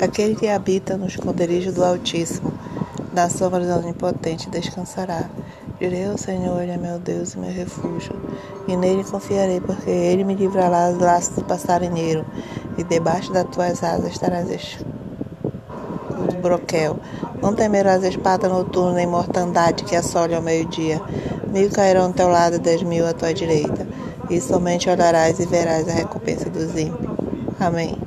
Aquele que habita no esconderijo do Altíssimo, na sombra do Onipotente descansará. Direi ao Senhor, Ele é meu Deus e meu refúgio, e nele confiarei, porque Ele me livrará dos laços do passarinheiro, e debaixo das tuas asas estarás de broquel. Não temerás espada noturna nem mortandade que assole ao meio-dia. 1000 cairão ao teu lado, 10.000 à tua direita, e somente olharás e verás a recompensa dos ímpios. Amém.